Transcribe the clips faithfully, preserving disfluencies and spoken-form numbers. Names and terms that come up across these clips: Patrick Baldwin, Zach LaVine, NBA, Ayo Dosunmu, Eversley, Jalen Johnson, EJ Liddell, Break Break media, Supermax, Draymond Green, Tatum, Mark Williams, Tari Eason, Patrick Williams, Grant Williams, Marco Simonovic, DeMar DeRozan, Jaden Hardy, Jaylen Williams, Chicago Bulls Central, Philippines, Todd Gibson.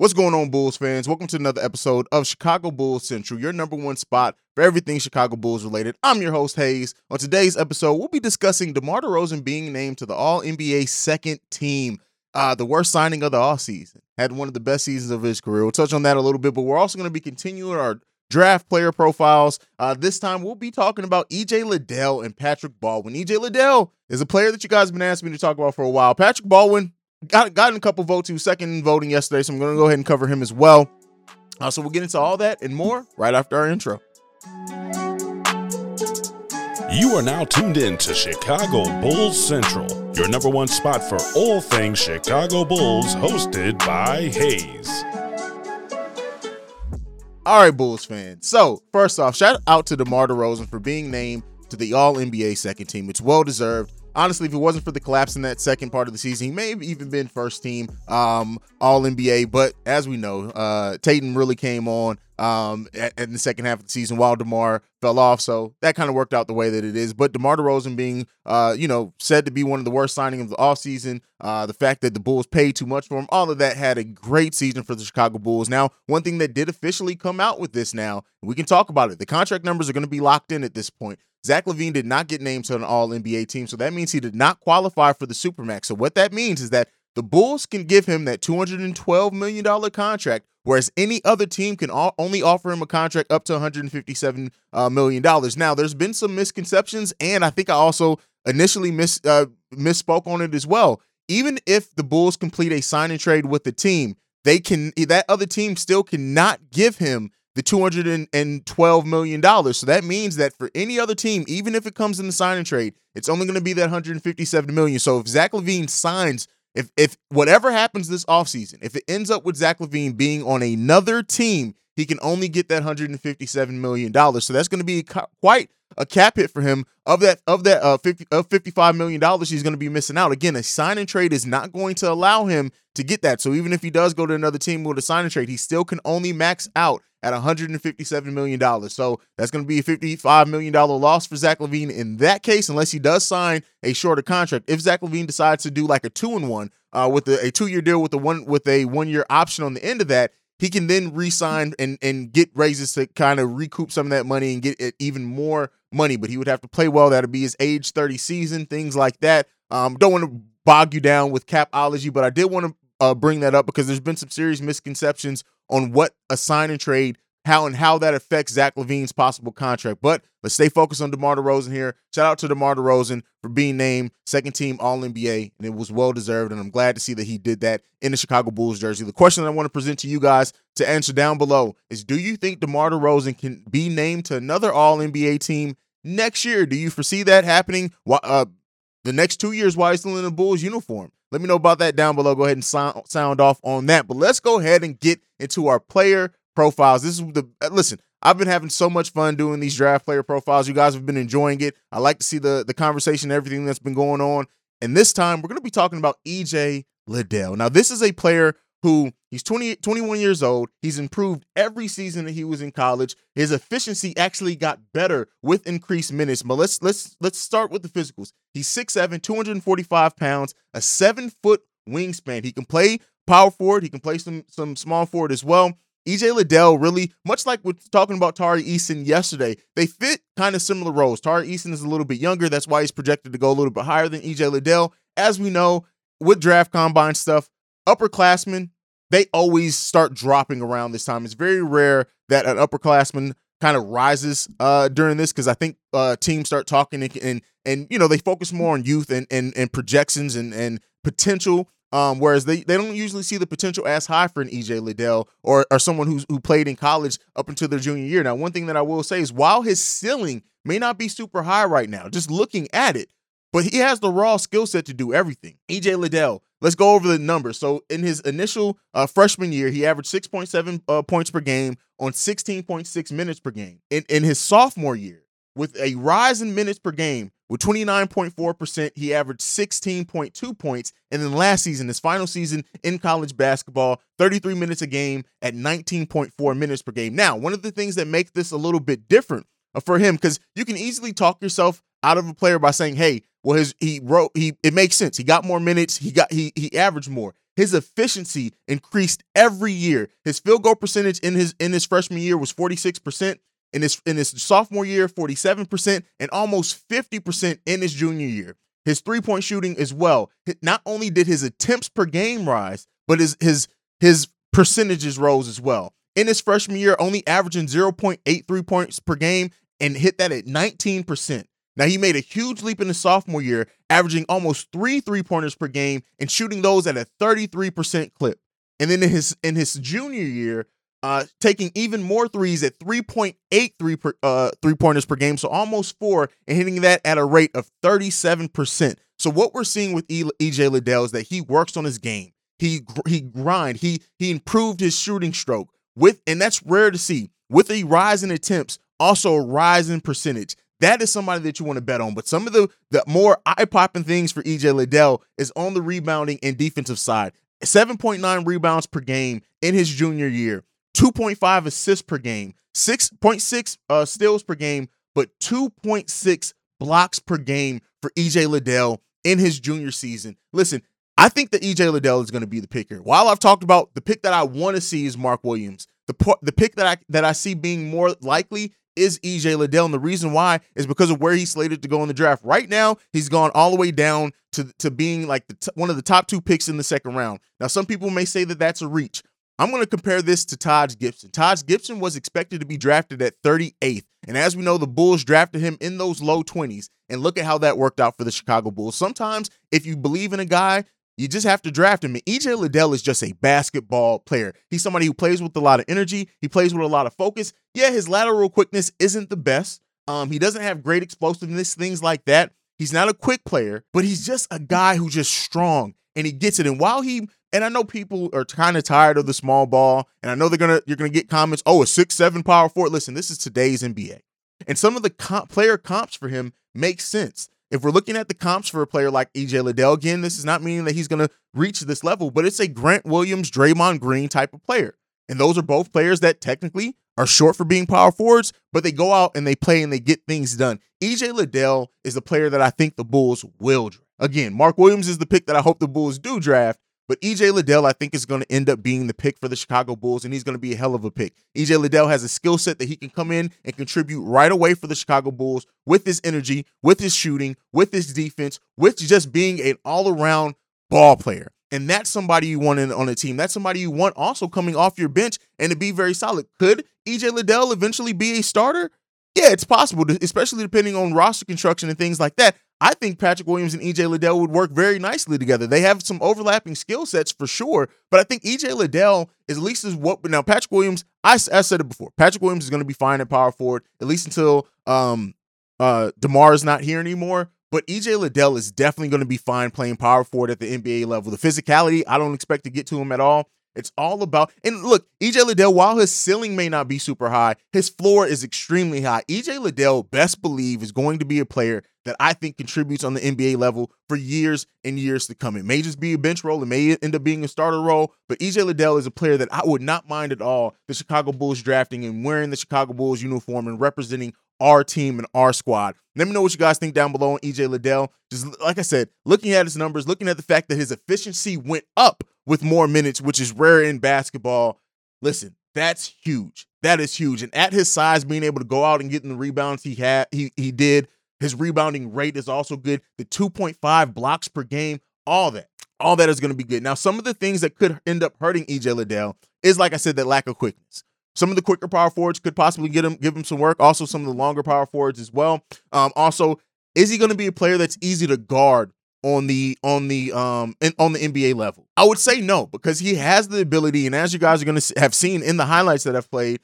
What's going on, Bulls fans? Welcome to another episode of Chicago Bulls Central, your number one spot for everything Chicago Bulls related. I'm your host, Hayes. On today's episode, we'll be discussing DeMar DeRozan being named to the All N B A second team, uh, the worst signing of the offseason. Had one of the best seasons of his career. We'll touch on that a little bit, but we're also going to be continuing our draft player profiles. Uh, this time, we'll be talking about E J Liddell and Patrick Baldwin. E J Liddell is a player that you guys have been asking me to talk about for a while. Patrick Baldwin Got gotten a couple votes. He was second in voting yesterday, so I'm going to go ahead and cover him as well. Uh, so we'll get into all that and more right after our intro. You are now tuned in to Chicago Bulls Central, your number one spot for all things Chicago Bulls, hosted by Hayes. All right, Bulls fans. So first off, shout out to DeMar DeRozan for being named to the All N B A second team. It's well-deserved. Honestly, if it wasn't for the collapse in that second part of the season, he may have even been first team um, All N B A. But as we know, uh, Tatum really came on um, in the second half of the season while DeMar fell off. So that kind of worked out the way that it is. But DeMar DeRozan being, uh, you know, said to be one of the worst signings of the offseason, uh, the fact that the Bulls paid too much for him, all of that had a great season for the Chicago Bulls. Now, one thing that did officially come out with this now, we can talk about it. The contract numbers are going to be locked in at this point. Zach LaVine did not get named to an All N B A team, so that means he did not qualify for the Supermax. So what that means is that the Bulls can give him that two hundred twelve million dollars contract, whereas any other team can only offer him a contract up to one hundred fifty-seven million dollars. Now, there's been some misconceptions, and I think I also initially mis- uh, misspoke on it as well. Even if the Bulls complete a sign-and-trade with the team, they can that other team still cannot give him the two hundred twelve million dollars. So that means that for any other team, even if it comes in the sign and trade, it's only going to be that one hundred fifty-seven million dollars. So if Zach LaVine signs, if if whatever happens this offseason, if it ends up with Zach LaVine being on another team, he can only get that one hundred fifty-seven million dollars. So that's going to be quite a cap hit for him. Of that, of that, uh, fifty, of fifty-five million dollars, he's going to be missing out. Again, a sign and trade is not going to allow him to get that. So even if he does go to another team with a sign and trade, he still can only max out at one hundred fifty-seven million dollars. So that's going to be a fifty-five million dollars loss for Zach LaVine in that case, unless he does sign a shorter contract. If Zach LaVine decides to do like a two-and-one uh, with a, a two-year deal with a one with a one-year option on the end of that, he can then re-sign and, and get raises to kind of recoup some of that money and get even more money. But he would have to play well. That would be his age thirty season, things like that. Um, don't want to bog you down with capology, but I did want to uh, bring that up because there's been some serious misconceptions on what a sign and trade, how and how that affects Zach LaVine's possible contract. But let's stay focused on DeMar DeRozan here. Shout out to DeMar DeRozan for being named second team All N B A, and it was well-deserved, and I'm glad to see that he did that in the Chicago Bulls jersey. The question that I want to present to you guys to answer down below is, do you think DeMar DeRozan can be named to another All N B A team next year? Do you foresee that happening uh, the next two years while he's still in the Bulls uniform? Let me know about that down below. Go ahead and sound, sound off on that. But let's go ahead and get into our player profiles. This is the listen. I've been having so much fun doing these draft player profiles. You guys have been enjoying it. I like to see the the conversation, everything that's been going on. And this time, we're going to be talking about E J Liddell. Now, this is a player who he's twenty, twenty-one years old. He's improved every season that he was in college. His efficiency actually got better with increased minutes. But let's let's let's start with the physicals. He's six foot seven, two hundred forty-five pounds, a seven-foot wingspan. He can play power forward. He can play some, some small forward as well. E J Liddell really, much like we're talking about Tari Eason yesterday, they fit kind of similar roles. Tari Eason is a little bit younger. That's why he's projected to go a little bit higher than E J Liddell. As we know, with draft combine stuff, upperclassmen, they always start dropping around this time. It's very rare that an upperclassman kind of rises uh, during this because I think uh, teams start talking and, and, and, you know, they focus more on youth and and, and projections and, and potential, um, whereas they, they don't usually see the potential as high for an E J Liddell or, or someone who's, who played in college up until their junior year. Now, one thing that I will say is while his ceiling may not be super high right now, just looking at it, but he has the raw skill set to do everything. E J Liddell, let's go over the numbers. So in his initial uh, freshman year, he averaged six point seven uh, points per game on sixteen point six minutes per game. In, in his sophomore year, with a rise in minutes per game, with twenty-nine point four percent, he averaged sixteen point two points. And then last season, his final season in college basketball, thirty-three minutes a game at nineteen point four minutes per game. Now, one of the things that make this a little bit different for him, because you can easily talk yourself out of a player by saying, hey, well, his he wrote he it makes sense. He got more minutes. He got he he averaged more. his efficiency increased every year. His field goal percentage in his in his freshman year was forty-six percent. In his, in his sophomore year, forty-seven percent, and almost fifty percent in his junior year. His three-point shooting as well. Not only did his attempts per game rise, but his his his percentages rose as well. In his freshman year, only averaging zero point eight three points per game and hit that at nineteen percent. Now, he made a huge leap in his sophomore year, averaging almost three three-pointers per game and shooting those at a thirty-three percent clip. And then in his in his junior year, Uh, taking even more threes at three point eight three per, uh, three-pointers per game, so almost four, and hitting that at a rate of thirty-seven percent. So what we're seeing with E J Liddell is that he works on his game. He he grind. He he improved his shooting stroke with, and that's rare to see. With a rise in attempts, also a rise in percentage. That is somebody that you want to bet on. But some of the the more eye-popping things for E J Liddell is on the rebounding and defensive side. seven point nine rebounds per game in his junior year. two point five assists per game, six point six uh, steals per game, but two point six blocks per game for E J Liddell in his junior season. Listen, I think that E J Liddell is going to be the picker. While I've talked about the pick that I want to see is Mark Williams, the the pick that I that I see being more likely is E J Liddell, and the reason why is because of where he's slated to go in the draft. Right now, he's gone all the way down to to being like the t- one of the top two picks in the second round. Now, some people may say that that's a reach. I'm going to compare this to Todd Gibson. Todd Gibson was expected to be drafted at thirty-eighth. And as we know, the Bulls drafted him in those low twenties. And look at how that worked out for the Chicago Bulls. Sometimes if you believe in a guy, you just have to draft him. And E J Liddell is just a basketball player. He's somebody who plays with a lot of energy. He plays with a lot of focus. Yeah, his lateral quickness isn't the best. Um, he doesn't have great explosiveness, things like that. He's not a quick player, but he's just a guy who's just strong. And he gets it. And while he... And I know people are kind of tired of the small ball, and I know they're gonna you're gonna get comments. Oh, a six seven power forward. Listen, this is today's N B A, and some of the comp, player comps for him make sense. If we're looking at the comps for a player like E J Liddell, again, this is not meaning that he's gonna reach this level, but it's a Grant Williams, Draymond Green type of player, and those are both players that technically are short for being power forwards, but they go out and they play and they get things done. E J Liddell is the player that I think the Bulls will draft. Again, Mark Williams is the pick that I hope the Bulls do draft. But E J Liddell, I think, is going to end up being the pick for the Chicago Bulls, and he's going to be a hell of a pick. E J Liddell has a skill set that he can come in and contribute right away for the Chicago Bulls with his energy, with his shooting, with his defense, with just being an all-around ball player. And that's somebody you want in, on a team. That's somebody you want also coming off your bench and to be very solid. Could E J Liddell eventually be a starter? Yeah, it's possible, especially depending on roster construction and things like that. I think Patrick Williams and E J Liddell would work very nicely together. They have some overlapping skill sets for sure, but I think E J Liddell is at least is what. Now, Patrick Williams, I, I said it before, Patrick Williams is going to be fine at power forward, at least until um, uh, DeMar is not here anymore. But E J Liddell is definitely going to be fine playing power forward at the N B A level. The physicality, I don't expect to get to him at all. It's all about, and look, E J Liddell, while his ceiling may not be super high, his floor is extremely high. E J Liddell, best believe, is going to be a player that I think contributes on the N B A level for years and years to come. It may just be a bench role. It may end up being a starter role, but E J Liddell is a player that I would not mind at all the Chicago Bulls drafting and wearing the Chicago Bulls uniform and representing our team and our squad. Let me know what you guys think down below on E J Liddell. Just like I said, looking at his numbers, looking at the fact that his efficiency went up with more minutes, which is rare in basketball. Listen, that's huge. That is huge. And at his size, being able to go out and get in the rebounds he had, he he did. His rebounding rate is also good. The two point five blocks per game, all that. All that is going to be good. Now, some of the things that could end up hurting E J Liddell is, like I said, that lack of quickness. Some of the quicker power forwards could possibly get him, give him some work. Also, some of the longer power forwards as well. Um, also, is he going to be a player that's easy to guard on the on the um and on the N B A level? I would say no, because he has the ability, and as you guys are going to have seen in the highlights that I've played,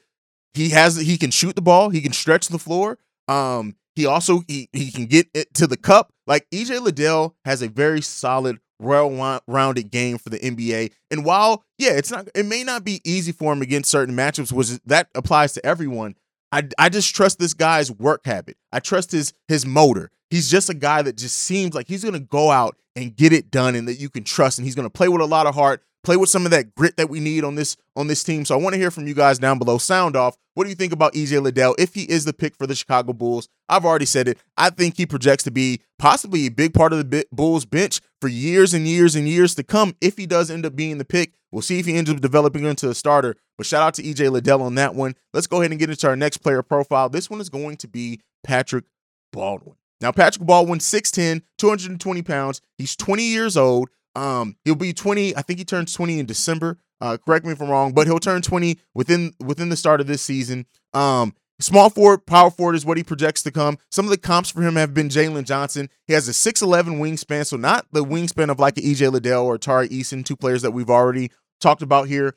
he has he can shoot the ball, he can stretch the floor. Um, he also he he can get it to the cup. Like E J Liddell has a very solid, well-rounded game for the N B A, and while yeah, it's not, it may not be easy for him against certain matchups, which is, that applies to everyone. I I just trust this guy's work habit. I trust his his motor. He's just a guy that just seems like he's gonna go out and get it done, and that you can trust, and he's gonna play with a lot of heart. play with some of that grit that we need on this on this team. So I want to hear from you guys down below. Sound off. What do you think about E J Liddell if he is the pick for the Chicago Bulls? I've already said it. I think he projects to be possibly a big part of the Bulls bench for years and years and years to come if he does end up being the pick. We'll see if he ends up developing into a starter. But shout out to E J Liddell on that one. Let's go ahead and get into our next player profile. This one is going to be Patrick Baldwin. Now, Patrick Baldwin, six ten, two hundred twenty pounds. He's twenty years old. Um, he'll be twenty. I think he turns twenty in December. Uh, correct me if I'm wrong, but he'll turn twenty within within the start of this season. Um, small forward, power forward is what he projects to come. Some of the comps for him have been Jalen Johnson. He has a six eleven wingspan, so not the wingspan of like an E J Liddell or Tari Eason, two players that we've already talked about here.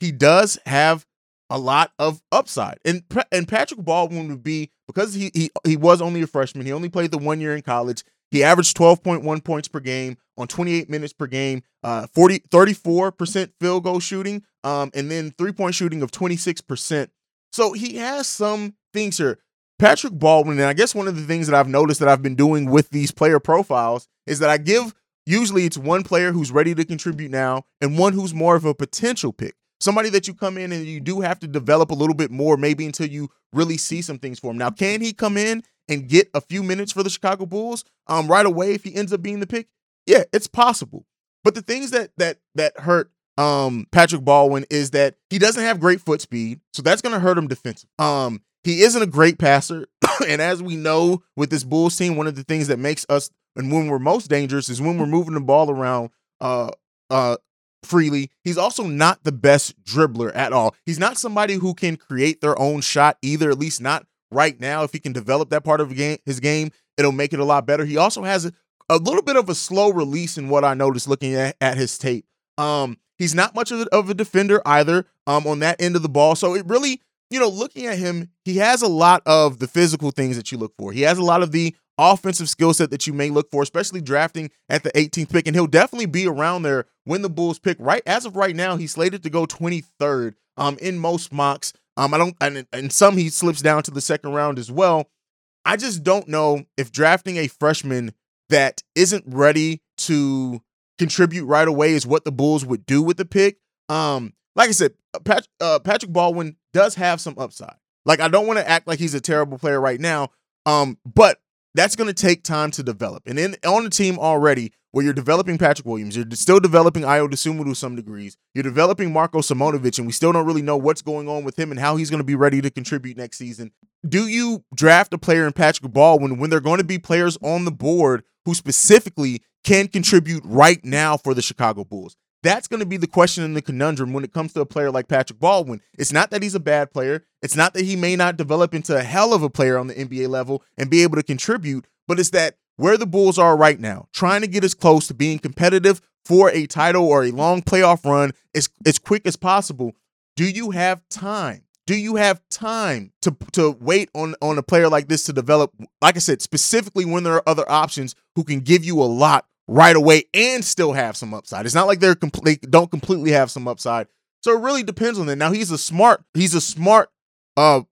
He does have a lot of upside. And and Patrick Baldwin would be, because he he he was only a freshman, he only played the one year in college, he averaged twelve point one points per game on twenty-eight minutes per game, uh, forty, thirty-four percent field goal shooting, um, and then three-point shooting of twenty-six percent. So he has some things here. Patrick Baldwin, and I guess one of the things that I've noticed that I've been doing with these player profiles is that I give, usually it's one player who's ready to contribute now and one who's more of a potential pick. Somebody that you come in and you do have to develop a little bit more, maybe until you really see some things for him. Now, can he come in and get a few minutes for the Chicago Bulls um, right away if he ends up being the pick? Yeah, it's possible. But the things that that that hurt um, Patrick Baldwin is that he doesn't have great foot speed, so that's going to hurt him defensively. Um, he isn't a great passer, and as we know with this Bulls team, one of the things that makes us and when we're most dangerous is when we're moving the ball around uh, uh, freely. He's also not the best dribbler at all. He's not somebody who can create their own shot either, at least not right now. If he can develop that part of his game, it'll make it a lot better. He also has a, a little bit of a slow release in what I noticed looking at, at his tape. Um, he's not much of a, of a defender either um, on that end of the ball. So it really, you know, looking at him, he has a lot of the physical things that you look for. He has a lot of the offensive skill set that you may look for, especially drafting at the eighteenth pick. And he'll definitely be around there when the Bulls pick. Right as of right now, he's slated to go twenty-third um, in most mocks. Um, I don't, and, and some he slips down to the second round as well. I just don't know if drafting a freshman that isn't ready to contribute right away is what the Bulls would do with the pick. Um, like I said, Pat, uh, Patrick Baldwin does have some upside. Like, I don't want to act like he's a terrible player right now, um, but that's going to take time to develop. And in, on a team already where you're developing Patrick Williams, you're still developing Ayo Dosunmu to some degrees, you're developing Marco Simonovic, and we still don't really know what's going on with him and how he's going to be ready to contribute next season. Do you draft a player in Patrick Baldwin when there are going to be players on the board who specifically can contribute right now for the Chicago Bulls? That's going to be the question and the conundrum when it comes to a player like Patrick Baldwin. It's not that he's a bad player. It's not that he may not develop into a hell of a player on the N B A level and be able to contribute, but it's that where the Bulls are right now, trying to get as close to being competitive for a title or a long playoff run as, as quick as possible, do you have time? Do you have time to, to wait on, on a player like this to develop? Like I said, specifically when there are other options who can give you a lot right away and still have some upside. It's not like they're com- they don't completely have some upside. So it really depends on that. Now he's a smart, he's a smart uh,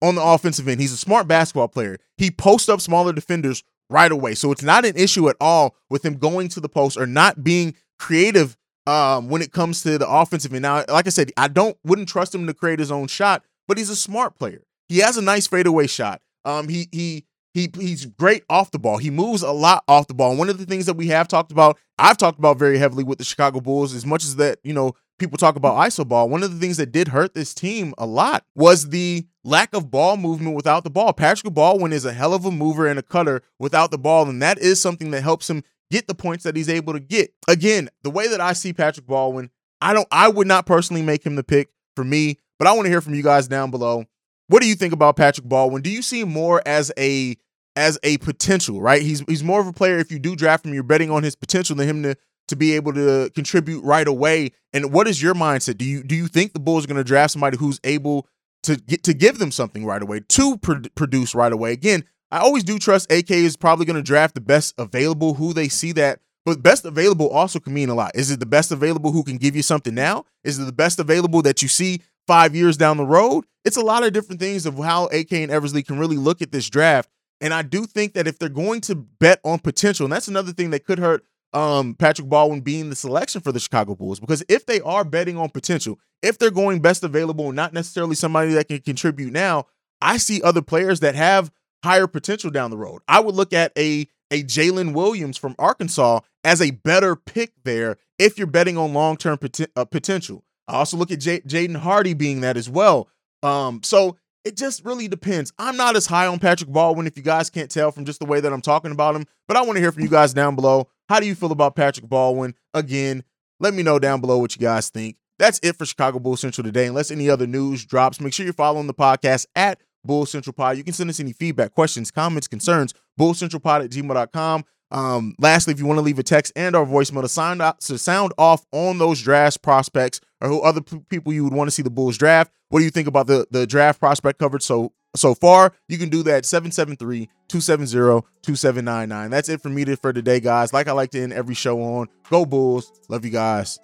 on the offensive end. He's a smart basketball player. He posts up smaller defenders right away. So it's not an issue at all with him going to the post or not being creative um, when it comes to the offensive end. Now, like I said, I don't wouldn't trust him to create his own shot, but he's a smart player. He has a nice fadeaway shot. Um, he he He he's great off the ball. He moves a lot off the ball. And one of the things that we have talked about, I've talked about very heavily with the Chicago Bulls, as much as that, you know, people talk about iso ball. One of the things that did hurt this team a lot was the lack of ball movement without the ball. Patrick Baldwin is a hell of a mover and a cutter without the ball, and that is something that helps him get the points that he's able to get. Again, the way that I see Patrick Baldwin, I don't, I would not personally make him the pick for me, but I want to hear from you guys down below. What do you think about Patrick Baldwin? Do you see more as a as a potential, right? He's he's more of a player. If you do draft him, you're betting on his potential than him to, to be able to contribute right away. And what is your mindset? Do you do you think the Bulls are going to draft somebody who's able to get to give them something right away, to pro- produce right away? Again, I always do trust A K is probably going to draft the best available who they see that. But best available also can mean a lot. Is it the best available who can give you something now? Is it the best available that you see five years down the road? It's a lot of different things of how A K and Eversley can really look at this draft. And I do think that if they're going to bet on potential, and that's another thing that could hurt um, Patrick Baldwin being the selection for the Chicago Bulls, because if they are betting on potential, if they're going best available, not necessarily somebody that can contribute now, I see other players that have higher potential down the road. I would look at a a Jaylen Williams from Arkansas as a better pick there if you're betting on long-term pot- uh, potential. I also look at J- Jaden Hardy being that as well. Um, so it just really depends. I'm not as high on Patrick Baldwin, if you guys can't tell from just the way that I'm talking about him, but I want to hear from you guys down below. How do you feel about Patrick Baldwin? Again, let me know down below what you guys think. That's it for Chicago Bulls Central today. Unless any other news drops, make sure you're following the podcast at Bulls Central Pod. You can send us any feedback, questions, comments, concerns, bullcentralpod at gmail dot com. Um, lastly, if you want to leave a text and or voicemail to sound, out, to sound off on those draft prospects or who other p- people you would want to see the Bulls draft, what do you think about the, the draft prospect coverage so so far? You can do that seven seven three, two seven zero, two seven nine nine. That's it for me for today, guys. Like I like to end every show on, go Bulls. Love you guys.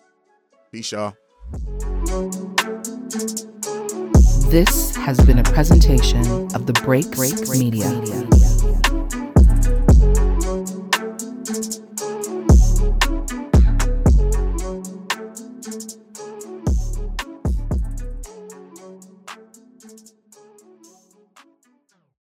Peace, y'all. This has been a presentation of the Break Break media.